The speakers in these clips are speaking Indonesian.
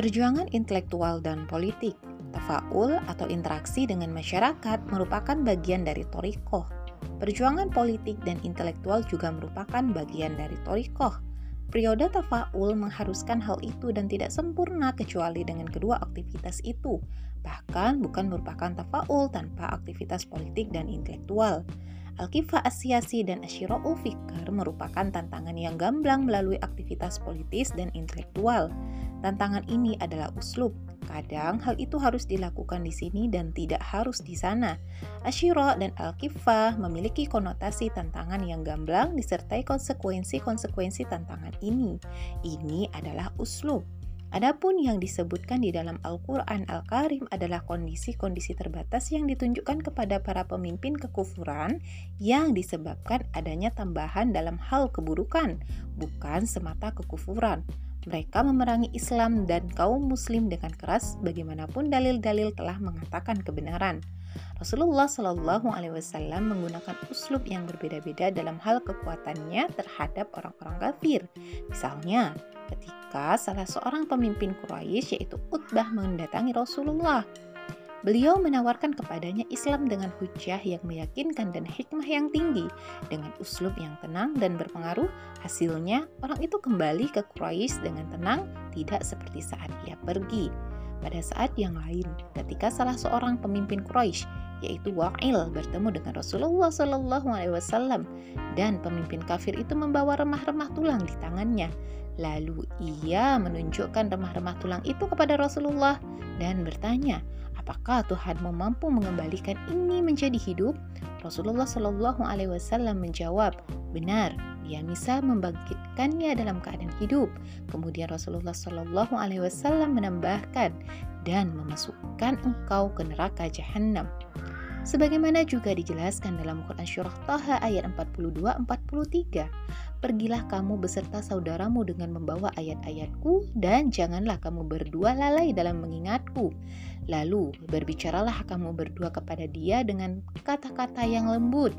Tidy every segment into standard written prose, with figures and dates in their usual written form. Perjuangan intelektual dan politik, tafa'ul atau interaksi dengan masyarakat merupakan bagian dari thariqah. Perjuangan politik dan intelektual juga merupakan bagian dari thariqah. Periode tafa'ul mengharuskan hal itu dan tidak sempurna kecuali dengan kedua aktivitas itu. Bahkan bukan merupakan tafa'ul tanpa aktivitas politik dan intelektual. Al-Kifah As-Siyasi dan Ash-Shira'ul Fikr merupakan tantangan yang gamblang melalui aktivitas politis dan intelektual. Tantangan ini adalah uslub. Kadang hal itu harus dilakukan di sini dan tidak harus di sana. Ashirah dan Al-Kifah memiliki konotasi tantangan yang gamblang disertai konsekuensi-konsekuensi tantangan ini. Ini adalah uslub. Adapun yang disebutkan di dalam Al-Quran Al-Karim adalah kondisi-kondisi terbatas yang ditunjukkan kepada para pemimpin kekufuran yang disebabkan adanya tambahan dalam hal keburukan, bukan semata kekufuran. Mereka memerangi Islam dan kaum muslim dengan keras bagaimanapun dalil-dalil telah mengatakan kebenaran. Rasulullah SAW menggunakan uslub yang berbeda-beda dalam hal kekuatannya terhadap orang-orang kafir. Misalnya, ketika salah seorang pemimpin Quraisy yaitu Utbah mendatangi Rasulullah, beliau menawarkan kepadanya Islam dengan hujjah yang meyakinkan dan hikmah yang tinggi. Dengan uslub yang tenang dan berpengaruh, hasilnya orang itu kembali ke Quraisy dengan tenang, tidak seperti saat ia pergi. Pada saat yang lain, ketika salah seorang pemimpin Quraisy, yaitu Wa'il, bertemu dengan Rasulullah SAW, dan pemimpin kafir itu membawa remah-remah tulang di tangannya. Lalu ia menunjukkan remah-remah tulang itu kepada Rasulullah dan bertanya, apakah Tuhanmu mampu mengembalikan ini menjadi hidup? Rasulullah SAW menjawab, benar, Dia bisa membangkitkannya dalam keadaan hidup. Kemudian Rasulullah SAW menambahkan, dan memasukkan engkau ke neraka Jahannam. Sebagaimana juga dijelaskan dalam Quran Surah Taha ayat 42-43, pergilah kamu beserta saudaramu dengan membawa ayat-ayatku dan janganlah kamu berdua lalai dalam mengingatku. Lalu berbicaralah kamu berdua kepada dia dengan kata-kata yang lembut.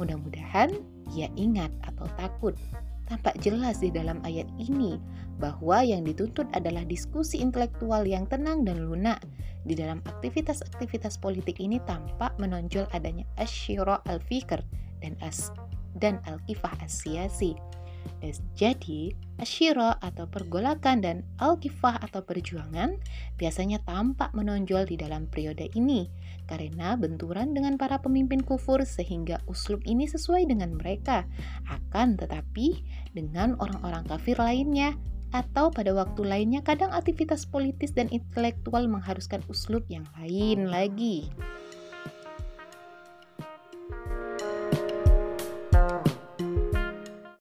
Mudah-mudahan ia ingat atau takut. Tampak jelas di dalam ayat ini bahwa yang dituntut adalah diskusi intelektual yang tenang dan lunak. Di dalam aktivitas-aktivitas politik ini tampak menonjol adanya Ash-Shira'ul Fikr dan Al-Kifah As-Siyasi. Jadi, Ashirah atau pergolakan dan Al-Kifah atau perjuangan biasanya tampak menonjol di dalam periode ini karena benturan dengan para pemimpin kufur sehingga uslub ini sesuai dengan mereka. Akan tetapi, dengan orang-orang kafir lainnya atau pada waktu lainnya kadang aktivitas politis dan intelektual mengharuskan uslub yang lain lagi.